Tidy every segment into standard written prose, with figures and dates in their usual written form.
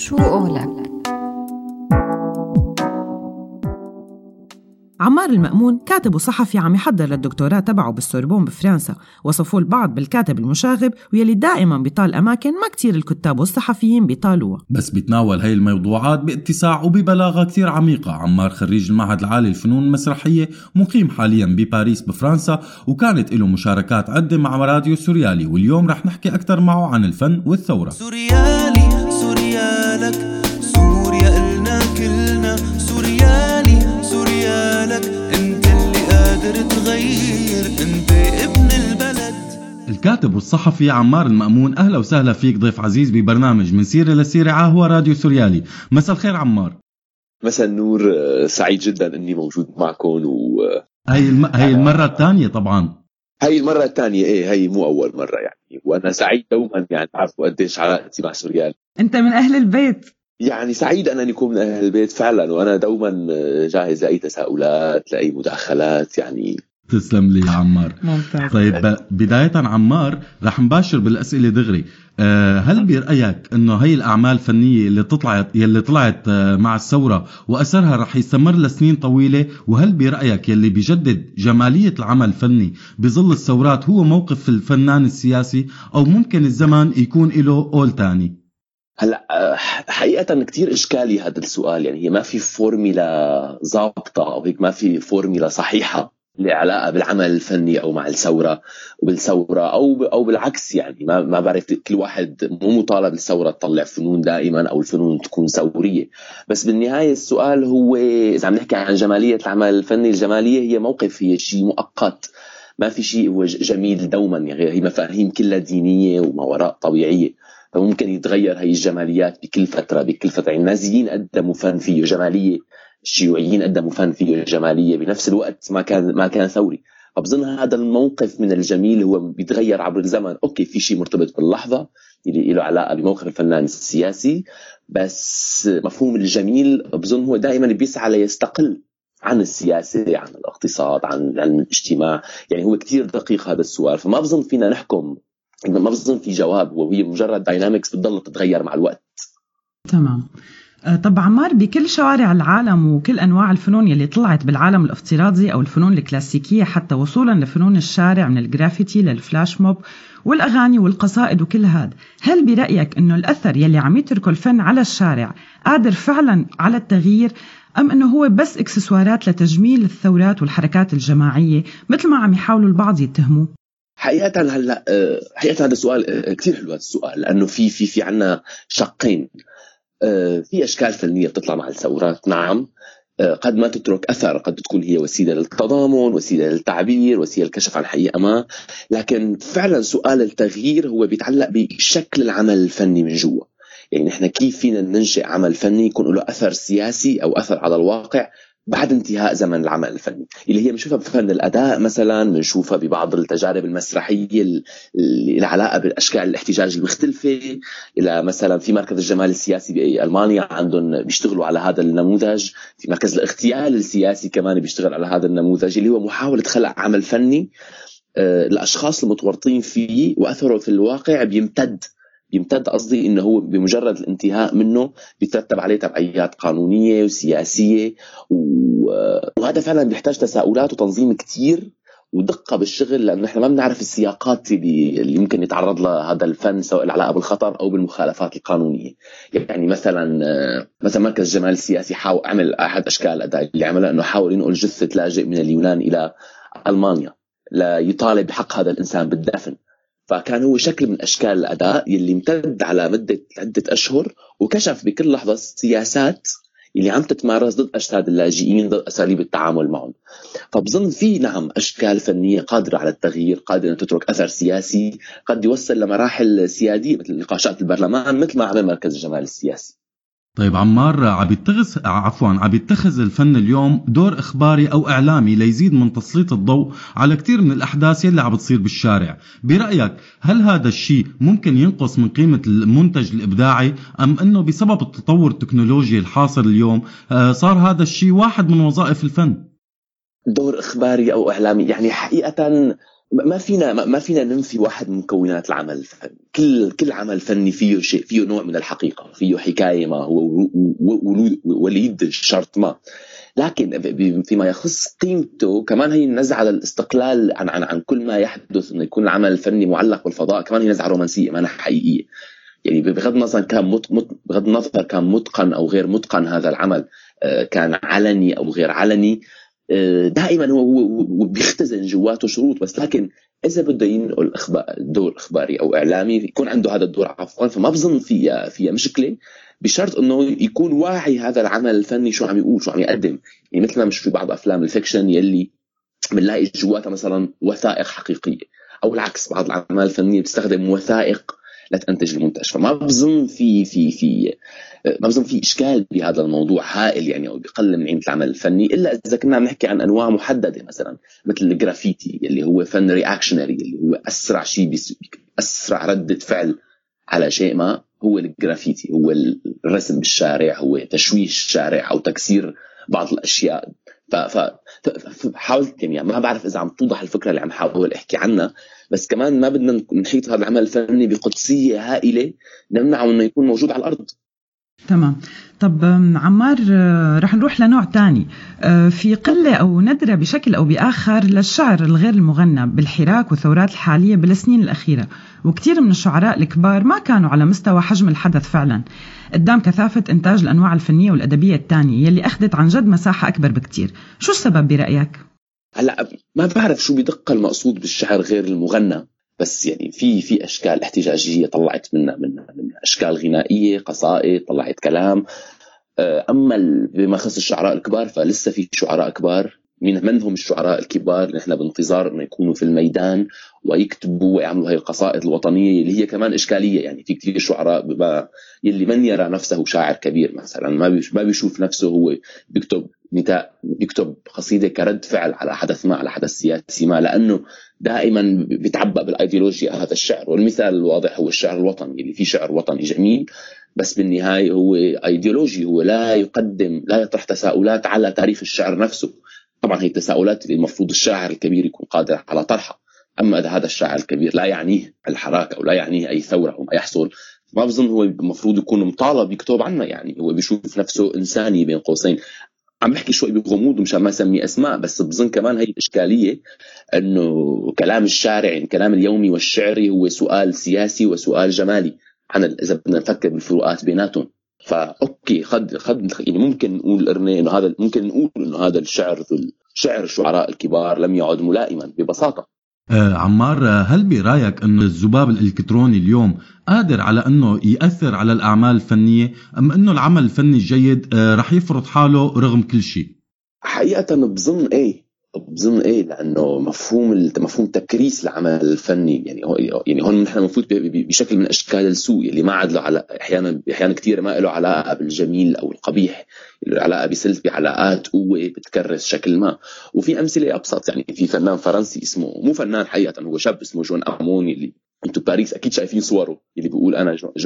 شو قولك؟ عمار المأمون كاتب وصحفي عم يحضر للدكتوراه تبعه بالسوربون بفرنسا، وصفوه البعض بالكاتب المشاغب ويلي دائما بيطال أماكن ما كتير الكتاب والصحفيين بيطالوها. بس بيتناول هاي الموضوعات باتساع وببلاغة كتير عميقة. عمار خريج المعهد العالي للفنون المسرحية، مقيم حاليا بباريس بفرنسا، وكانت له مشاركات عدة مع راديو سوريالي، واليوم رح نحكي أكتر معه عن الفن والثورة. سوريالي سوريالك سوريا إلنا كلنا، سوريالي سوريالك انت اللي قادر تغير، انت ابن البلد. الكاتب والصحفي عمار المأمون، أهلا وسهلا فيك ضيف عزيز ببرنامج من سيرة لسيرة عهوة راديو سوريالي. مساء الخير عمار. مساء النور، سعيد جدا أني موجود معكم. هاي المرة الثانية طبعا، هاي المرة الثانية، هاي مو أول مرة يعني، وأنا سعيد دوما يعني تعرفوا قديش علاقتي مع سوريالي. أنت من أهل البيت يعني، سعيد أنني أكون من أهل البيت فعلا، وأنا دوما جاهز لأي تساؤلات لأي مداخلات يعني. تسلم لي يا عمار. ممتاز. طيب بداية عمار رح نباشر بالأسئلة دغري. هل برأيك أنه هاي الأعمال الفنية اللي طلعت مع الثورة وأثرها رح يستمر لسنين طويلة؟ وهل برأيك يلي بيجدد جمالية العمل الفني بظل الثورات هو موقف الفنان السياسي، أو ممكن الزمن يكون له قول تاني؟ هلا حقيقة كتير إشكالي هذا السؤال يعني، هي ما في فورميلا ضابطة أو هيك، ما في فورميلا صحيحة لعلاقة بالعمل الفني أو مع الثورة وبالثورة أو بالعكس يعني. ما بعرف، كل واحد مو مطالب الثورة تطلع فنون دائما أو الفنون تكون ثورية، بس بالنهاية السؤال هو إذا عم نحكي عن جمالية العمل الفني، الجمالية هي موقف، هي شيء مؤقت، ما في شيء جميل دوما يعني، هي مفاهيم كلها دينية وما وراء طبيعية، فممكن يتغير هاي الجماليات بكل فترة يعني. النازيين قدموا فن فيه جمالية، الشيوعيين قدموا فن فيه جمالية بنفس الوقت، ما كان ثوري. فبظن هذا الموقف من الجميل هو بيتغير عبر الزمن. أوكي، في شيء مرتبط باللحظة اللي له علاقة بموقف الفنان السياسي، بس مفهوم الجميل بظن هو دائما بيسعى ليستقل عن السياسة، عن الاقتصاد، عن الاجتماع يعني. هو كتير دقيق هذا السؤال، فما بظن فينا نحكم، ما بظن في جواب، وهي مجرد داينامكس بتضل تتغير مع الوقت. تمام. طب عمار، بكل شوارع العالم وكل أنواع الفنون يلي طلعت بالعالم الافتراضي أو الفنون الكلاسيكية، حتى وصولا لفنون الشارع من الجرافيتي للفلاش موب والأغاني والقصائد وكل هذا، هل برأيك أنه الأثر يلي عم يتركه الفن على الشارع قادر فعلا على التغيير، أم أنه هو بس إكسسوارات لتجميل الثورات والحركات الجماعية مثل ما عم يحاولوا البعض يتهموه؟ حقيقة هذا السؤال كتير حلو، هذا السؤال، لأنه في عنا شقين. في أشكال فنية بتطلع مع الثورات، نعم، قد ما تترك أثر، قد تكون هي وسيلة للتضامن، وسيلة للتعبير، وسيلة للكشف عن حقيقة ما، لكن فعلا سؤال التغيير هو بيتعلق بشكل العمل الفني من جوا يعني. نحن كيف فينا ننشئ عمل فني يكون له أثر سياسي أو أثر على الواقع بعد انتهاء زمن العمل الفني، اللي هي بنشوفها بفن الأداء مثلا، بنشوفها ببعض التجارب المسرحية اللي علاقة بالأشكال الاحتجاج المختلفة، إلى مثلا في مركز الجمال السياسي بألمانيا عندهم بيشتغلوا على هذا النموذج، في مركز الاغتيال السياسي كمان بيشتغل على هذا النموذج، اللي هو محاولة خلق عمل فني الأشخاص المتورطين فيه وأثره في الواقع بيمتد قصدي إنه هو بمجرد الانتهاء منه بيترتب عليه تبعيات قانونية وسياسية، وهذا فعلا بيحتاج تساؤلات وتنظيم كتير ودقة بالشغل، لأنه نحن ما بنعرف السياقات اللي ممكن يتعرض لها هذا الفن، سواء العلاقة بالخطر أو بالمخالفات القانونية يعني. مثلا مركز الجمال السياسي عمل أحد أشكال الأداء اللي عمله، أنه حاول ينقل جثة لاجئ من اليونان إلى ألمانيا ليطالب بحق هذا الإنسان بالدفن، فكان هو شكل من أشكال الأداء اللي امتد على مدة عدة أشهر، وكشف بكل لحظة السياسات اللي عم تتمارس ضد أجساد اللاجئين، ضد أساليب التعامل معهم. فبظن في نعم أشكال فنية قادرة على التغيير، قادرة أن تترك أثر سياسي قد يوصل لمراحل سيادية مثل نقاشات البرلمان، مثل ما عمل مركز الجمال السياسي. طيب عمار، عم يتخذ الفن اليوم دور إخباري أو إعلامي ليزيد من تسليط الضوء على كتير من الأحداث اللي عم بتصير بالشارع. برأيك هل هذا الشيء ممكن ينقص من قيمة المنتج الإبداعي، أم أنه بسبب التطور التكنولوجي الحاصل اليوم صار هذا الشيء واحد من وظائف الفن؟ دور إخباري أو إعلامي يعني، حقيقة ما فينا ننفي واحد من مكونات العمل الفني. كل عمل فني فيه شيء، فيه نوع من الحقيقة، فيه حكاية ما هو وليد شرط ما. لكن فيما يخص قيمته كمان هي النزعة على الاستقلال عن كل ما يحدث، إنه يكون العمل الفني معلق بالفضاء، كمان هي نزعة رومانسية ما حقيقية. يعني بغض النظر كان متقن أو غير متقن هذا العمل، كان علني أو غير علني، دائما هو بيختزن جواته شروط بس. لكن إذا بده ينقل دور إخباري أو إعلامي يكون عنده هذا الدور عفوا، فما بظن فيها مشكلة، بشرط إنه يكون واعي هذا العمل الفني شو عم يقول شو عم يقدم. يعني مثل ما مش في بعض أفلام الفكشن يلي بنلاقي جواتها مثلا وثائق حقيقية، أو العكس بعض الأعمال الفنية بتستخدم وثائق لتنتج المنتج. فما بظن في إشكال بهذا الموضوع هائل يعني، أو بيقل من قيمة العمل الفني، إلا إذا كنا عم نحكي عن أنواع محددة مثلا مثل الجرافيتي اللي هو فن رياكشنري، اللي هو أسرع شيء أسرع ردة فعل على شيء ما هو الجرافيتي، هو الرسم بالشارع، هو تشويش الشارع أو تكسير بعض الأشياء. فحاولت يعني ما بعرف إذا عم توضح الفكرة اللي عم حاول أحكي عنها، بس كمان ما بدنا نحيط هذا العمل الفني بقدسية هائلة نمنعه إنه يكون موجود على الأرض. تمام. طب عمار، رح نروح لنوع تاني، في قلة أو ندرة بشكل أو بآخر للشعر الغير المغنى بالحراك والثورات الحالية بالسنين الأخيرة، وكتير من الشعراء الكبار ما كانوا على مستوى حجم الحدث فعلا قدام كثافة إنتاج الأنواع الفنية والأدبية التانية يلي أخذت عن جد مساحة أكبر بكتير. شو السبب برأيك؟ هلا ما بعرف شو بدقة المقصود بالشعر غير المغنى، بس يعني في أشكال احتجاجية طلعت من أشكال غنائية، قصائد، طلعت كلام. أما بما خص الشعراء الكبار فلسه في شعراء كبار، منهم الشعراء الكبار اللي احنا بانتظار إنه يكونوا في الميدان ويكتبوا ويعملوا هاي القصائد الوطنية اللي هي كمان إشكالية. يعني في كتير شعراء اللي من يرى نفسه شاعر كبير مثلا ما بيشوف نفسه هو بيكتب قصيدة كرد فعل على حدث ما، على حدث سياسي ما، لأنه دائما بيتعبأ بالأيديولوجيا هذا الشعر. والمثال الواضح هو الشعر الوطني اللي فيه شعر وطني جميل، بس بالنهاية هو أيديولوجي، هو لا يطرح تساؤلات على تاريخ الشعر نفسه. طبعا هي التساؤلات اللي المفروض الشاعر الكبير يكون قادر على طرحها، أما إذا هذا الشاعر الكبير لا يعنيه الحراك أو لا يعنيه أي ثورة أو ما يحصل، ما بظن هو المفروض يكون مطالب يكتب عنه. يعني هو بيشوف نفسه إنساني بين قوسين. عم بحكي شوي بغموض مشان ما اسمي اسماء، بس بظن كمان هي الاشكاليه انه كلام الشارع، يعني كلام اليومي والشعري، هو سؤال سياسي وسؤال جمالي عن اذا بدنا نفكر بالفروقات بيناتهم. فاوكي خد يعني ممكن نقول انه هذا شعر الشعراء الكبار لم يعد ملائما ببساطه. عمار، هل برأيك أن الذباب الإلكتروني اليوم قادر على أنه يأثر على الأعمال الفنية، أم أنه العمل الفني الجيد رح يفرض حاله رغم كل شيء؟ حقيقة بظن إيه لأنه مفهوم تكريس العمل الفني، يعني هون نحن مفروض بشكل من أشكال السوء اللي ما عاد له على أحيانا كتير ما له علاقة بالجميل أو القبيح، له علاقة بسلف بعلاقات قوة بتكرس شكل ما. وفي أمثلة أبسط، يعني في فنان فرنسي اسمه مو فنان حقيقة، هو شاب اسمه جون امون اللي انتو باريس اكيد شايفين صوره، اللي بيقول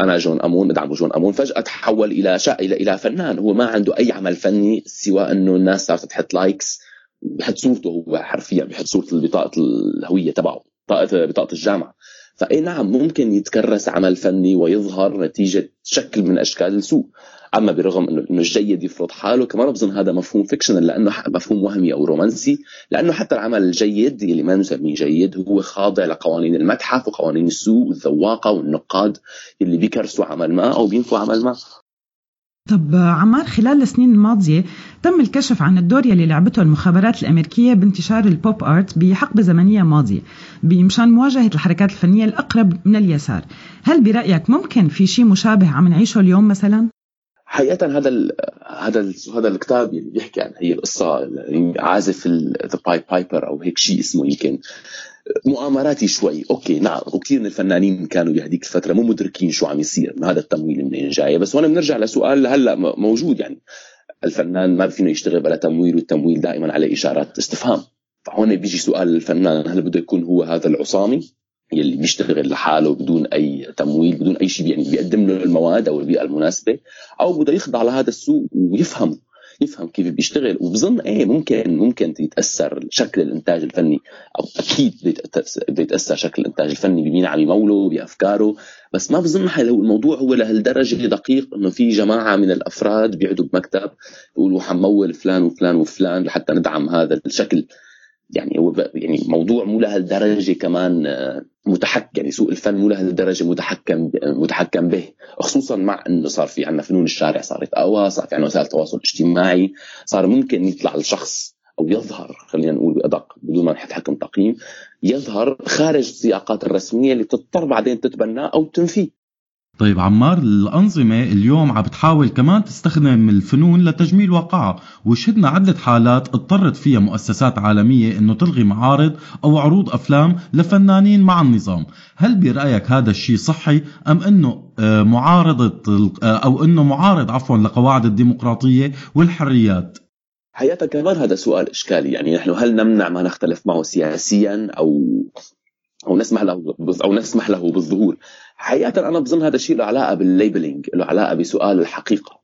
انا جون امون، بدعم جون امون، فجأة تحول الى فنان هو ما عنده اي عمل فني سوى انه الناس صارت تحط لايكس، بحط صورته هو حرفيا، بحط صورة البطاقة الهوية تبعه، بطاقة الجامعة. فإيه نعم ممكن يتكرس عمل فني ويظهر نتيجة شكل من أشكال السوء، أما برغم أنه الجيد يفرض حاله، كمان بظن هذا مفهوم فيكشنال، لأنه مفهوم وهمي أو رومانسي، لأنه حتى العمل الجيد اللي ما نسميه جيد هو خاضع لقوانين المتحف وقوانين السوء والذواقة والنقاد اللي بيكرسوا عمل ما أو بينفوا عمل ما. طب عمار، خلال السنين الماضية تم الكشف عن الدور يلي لعبته المخابرات الأمريكية بانتشار البوب آرت بحقبة زمنية ماضية بمشان مواجهة الحركات الفنية الأقرب من اليسار. هل برأيك ممكن في شيء مشابه عم نعيشه اليوم مثلا؟ حقيقة هذا الكتاب اللي بيحكي عن هي القصة، عازف البي باي بايبر أو هيك شيء اسمه، يمكن مؤامراتي شوي. أوكي نعم، وكثير من الفنانين كانوا بهديك الفترة مو مدركين شو عم يصير، من هذا التمويل منين جاي. بس وانا بنرجع لسؤال هلا موجود، يعني الفنان ما فينه يشتغل بلا تمويل، والتمويل دائما على إشارات استفهام. فهون بيجي سؤال الفنان، هل بده يكون هو هذا العصامي يلي بيشتغل لحاله بدون أي تمويل، بدون أي شيء يعني بيقدم له المواد أو البيئة المناسبة، أو بده يخضع لهذا السوق ويفهم؟ يفهم كيف بيشتغل. وبظن ممكن يتاثر شكل الانتاج الفني، او اكيد بده يتاثر شكل الانتاج الفني بمين عم يموله بافكاره، بس ما بظن لو الموضوع هو لهالدرجه دقيق انه في جماعه من الافراد بيقعدوا بمكتب بيقولوا حنمول فلان وفلان وفلان لحتى ندعم هذا الشكل. يعني هو يعني موضوع مو لهالدرجه كمان متحكم، يعني سوق الفن مو لهالدرجه متحكم به، خصوصا مع انه صار في عندنا فنون الشارع صارت اقوى، صار في عندنا وسائل التواصل الاجتماعي، صار ممكن يطلع الشخص او يظهر، خلينا نقول بادق بدون ما نتحكم تقييم، يظهر خارج السياقات الرسميه اللي بتضطر بعدين تتبناه او تنفيه. طيب عمار، الأنظمة اليوم عم بتحاول كمان تستخدم الفنون لتجميل واقعها، وشهدنا عدة حالات اضطرت فيها مؤسسات عالمية إنه تلغي معارض أو عروض أفلام لفنانين مع النظام. هل برأيك هذا الشيء صحي أم إنه معارض لقواعد الديمقراطية والحريات؟ حقيقة كمان هذا سؤال إشكالي، يعني نحن هل نمنع ما نختلف معه سياسياً أو نسمح له بالظهور؟ حقيقة أنا بظن هذا الشيء له علاقة بالليبلينج، له علاقة بسؤال الحقيقة،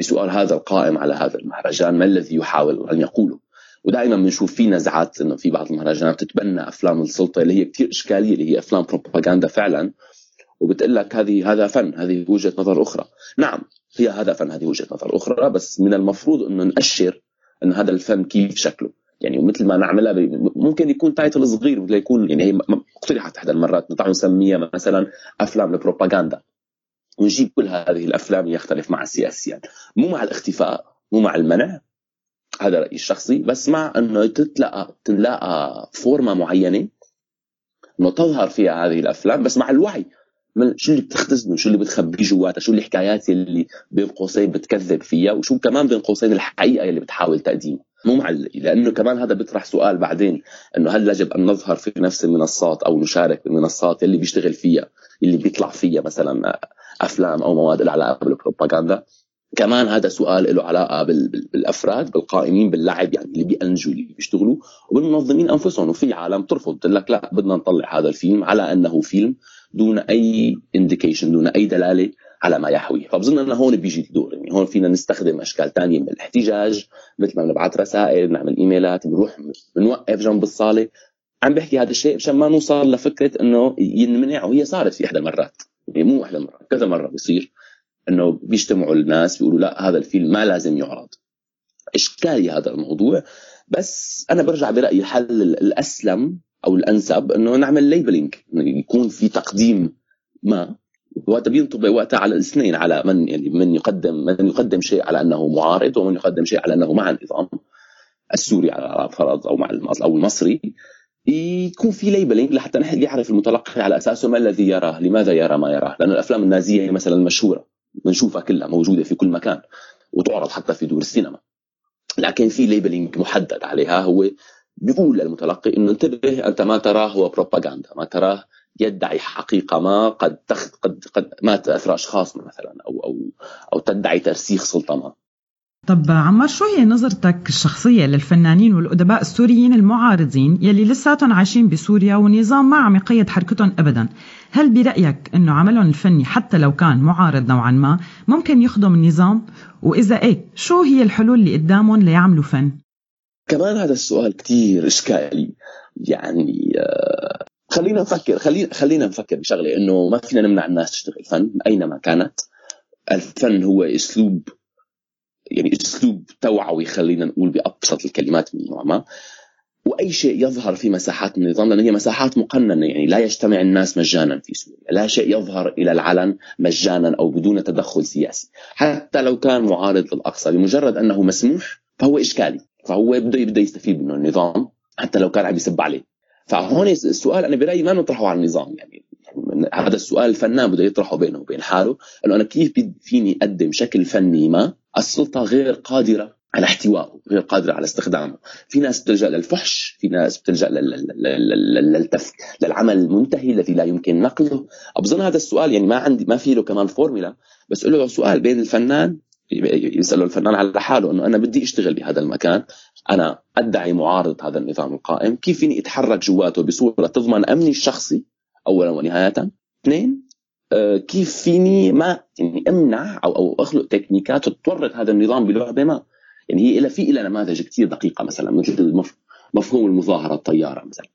بسؤال هذا القائم على هذا المهرجان ما الذي يحاول أن يقوله. ودائما بنشوف في نزعات إنه في بعض المهرجانات تتبنى أفلام السلطة اللي هي كتير إشكالية، اللي هي أفلام بروباغندا فعلا، وبتقلك هذا فن، هذه وجهة نظر أخرى. نعم هي هذا فن، هذه وجهة نظر أخرى، بس من المفروض إنه نأشر إن هذا الفن كيف شكله، يعني مثل ما نعملها ممكن يكون تايتل صغير، ولا يكون يعني هي اقترحت احدى المرات نطلع نسميها مثلا افلام البروباغندا، ونجيب كل هذه الافلام اللي يختلف مع السياسيين، مو مع الاختفاء، مو مع المنع، هذا رايي الشخصي، بس مع انه تلاقى فورمه معينه انه تظهر فيها هذه الافلام، بس مع الوعي من شو اللي بتختزنه، شو اللي بتخبيه جواتها، شو الحكايات اللي بين قوسين بتكذب فيها، وشو كمان بين قوسين الحقيقه اللي بتحاول تقديمها. لأنه كمان هذا بيطرح سؤال بعدين إنه هل يجب أن نظهر في نفس المنصات أو نشارك بالمنصات اللي بيشتغل فيها، اللي بيطلع فيها مثلا أفلام أو مواد له علاقة بالبروباغندا؟ كمان هذا سؤال له علاقة بالأفراد، بالقائمين، باللعب، يعني اللي بيأنجوا، اللي بيشتغلوا، وبالمنظمين أنفسهم. وفي عالم ترفض تقول لك لا بدنا نطلع هذا الفيلم على أنه فيلم دون أي indication، دون أي دلالة على ما يحويه. فبظن أنه هون بيجي الدور، يعني هون فينا نستخدم أشكال تانية من الاحتجاج، مثل ما بنبعث رسائل، بنعمل إيميلات، بنروح بنوقف جنب الصالة. عم بحكي هذا الشيء مشان ما نوصل لفكرة إنه ينمنع، وهي صارت في إحدى المرات، يعني مو إحدى المرات، كذا مرة بيصير إنه بيجتمعوا الناس بيقولوا لا هذا الفيلم ما لازم يعرض. إشكالي هذا الموضوع، بس أنا برجع برأيي الحل الأسلم أو الأنسب إنه نعمل ليبلينج، يكون في تقديم ما، وهذا بينطبق وقتها على الاثنين، على من يقدم شيء على أنه معارض، ومن يقدم شيء على أنه مع النظام السوري على فرض أو مع أو المصري. يكون في ليبلينج لحتى نحن يعرف المتلقي على أساسه ما الذي يراه، لماذا يرى ما يراه. لأن الأفلام النازية مثلا مشهورة، بنشوفها كلها موجودة في كل مكان، وتعرض حتى في دور السينما، لكن في ليبلينج محدد عليها، هو بيقول للمتلقي إنه انتبه، أنت ما تراه هو بروباغندا، ما تراه يدعي حقيقة ما قد ما تأثر أشخاص مثلا أو تدعي ترسيخ سلطة ما. طب عمار، شو هي نظرتك الشخصية للفنانين والأدباء السوريين المعارضين يلي لساتهم عايشين بسوريا والنظام ما عم يقيد حركتهم أبدا؟ هل برأيك أنه عملهم الفني حتى لو كان معارض نوعا ما ممكن يخدم النظام؟ وإذا إيه، شو هي الحلول اللي قدامهم ليعملوا فن؟ كمان هذا السؤال كتير إشكالي، يعني خلينا نفكر بشغله، انه ما فينا نمنع الناس تشتغل فن اينما كانت. الفن هو اسلوب توعوي، خلينا نقول بابسط الكلمات من نوع ما، واي شيء يظهر في مساحات النظام، لان هي مساحات مقننه، يعني لا يجتمع الناس مجانا في سوريا، لا شيء يظهر الى العلن مجانا او بدون تدخل سياسي، حتى لو كان معارض للاقصى، بمجرد انه مسموح فهو اشكالي، فهو بده يستفيد منه النظام حتى لو كان عم يسب عليه. فهون السؤال أنا برأيي ما نطرحه على النظام، يعني هذا السؤال الفنان بده يطرحه بينه وبين حاله، أنه أنا كيف فيني أقدم شكل فني ما السلطة غير قادرة على احتوائه، غير قادرة على استخدامه. في ناس بتلجأ للفحش، في ناس بتلجأ للعمل المنتهي الذي لا يمكن نقله. أظن هذا السؤال يعني ما في له كمان فورميلا، بس له سؤال بين الفنان، يسأله الفنان على حاله أنه أنا بدي أشتغل بهذا المكان، أنا أدعي معارض هذا النظام القائم، كيف فيني أتحرك جواته بصورة تضمن أمني الشخصي أولا ونهاية، اثنين كيف فيني ما اني امنع او اخلق تكنيكات تورط هذا النظام بلعبه ما. يعني هي في لها نماذج كثير دقيقه، مثلا مثل مفهوم المظاهره الطياره مثلا،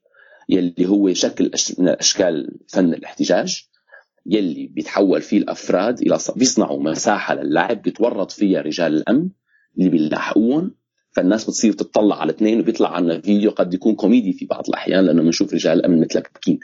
يلي هو شكل من اشكال فن الاحتجاج يلي بيتحول فيه الافراد الى بيصنعوا مساحه للعب بيتورط فيها رجال الامن اللي بيلاحقوهم، فالناس بتصير تتطلع على اثنين وبيطلع عنا فيديو قد يكون كوميدي في بعض الاحيان، لانه بنشوف رجال الامن مثل كبكين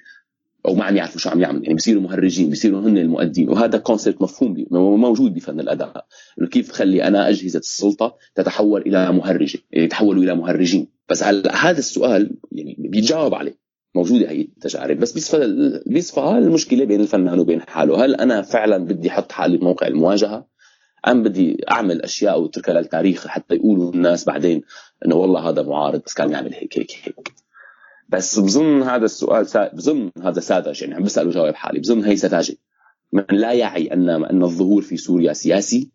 او ما عم يعرفوا شو عم يعمل، يعني بيصيروا مهرجين، بيصيروا هن المؤدين. وهذا كونسبت مفهوم موجود بفن الاداء، انه كيف خلي انا اجهزه السلطه تتحول الى مهرجه، يتحولوا الى مهرجين. بس على هذا السؤال يعني بيجاوب عليه، موجوده هي التجارب، بس بيصفى المشكله بين الفنان وبين حاله. هل انا فعلا بدي احط حالي بموقع المواجهه، ام بدي اعمل اشياء واتركها للتاريخ حتى يقولوا الناس بعدين انه والله هذا معارض بس كان يعمل هيك هيك هيك؟ بس بظن هذا السؤال بظن هذا ساذج، يعني عم بساله جواب حالي، بظن هي سذاجه من لا يعي ان الظهور في سوريا سياسي،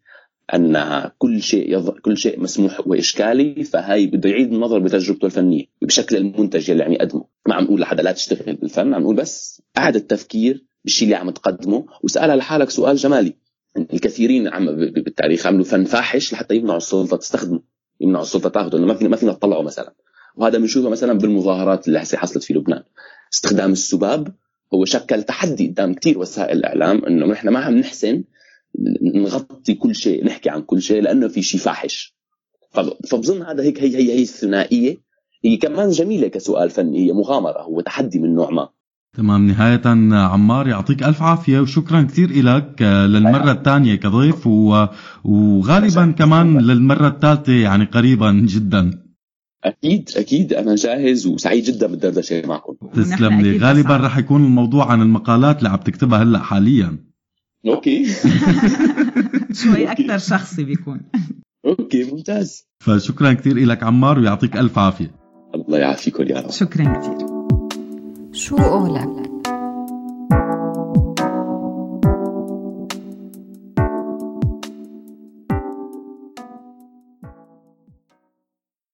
ان كل شيء مسموح واشكالي. فهي بده يعيد النظر بتجربته الفنيه بشكل المنتج اللي عم يقدمه. ما عم نقول لحدا لا تشتغل بالفن، عم نقول بس اعد التفكير بالشيء اللي عم تقدمه واسالها لحالك سؤال جمالي. الكثيرين بالتاريخ عملوا فن فاحش لحتى يمنعوا السلطه تستخدمه، يمنعوا السلطه تاخذه، انه ما فينا نطلعه مثلا. وهذا بنشوفه مثلا بالمظاهرات اللي حصلت في لبنان، استخدام السباب هو شكل تحدي قدام كثير وسائل الاعلام، انه نحن ما عم نحسن نغطي كل شيء، نحكي عن كل شيء لانه في شيء فاحش. فبظن هذا هيك هي الثنائيه، هي كمان جميله كسؤال فني، هي مغامره، هو تحدي من نوع ما. تمام. نهاية عمار، يعطيك ألف عافية وشكرا كثير إلك للمرة الثانية كضيف، وغالبا كمان للمرة الثالثة يعني قريبا جدا. أكيد أنا جاهز وسعيد جدا بالدردشة معكم. تسلم لي. غالبا رح يكون الموضوع عن المقالات اللي عم تكتبها هلأ حاليا. أوكي. شوي أكثر شخصي بيكون. أوكي ممتاز. فشكرا كثير إلك عمار ويعطيك ألف عافية. الله يعافيكم يا رب. شكرا كثير. شو قولك؟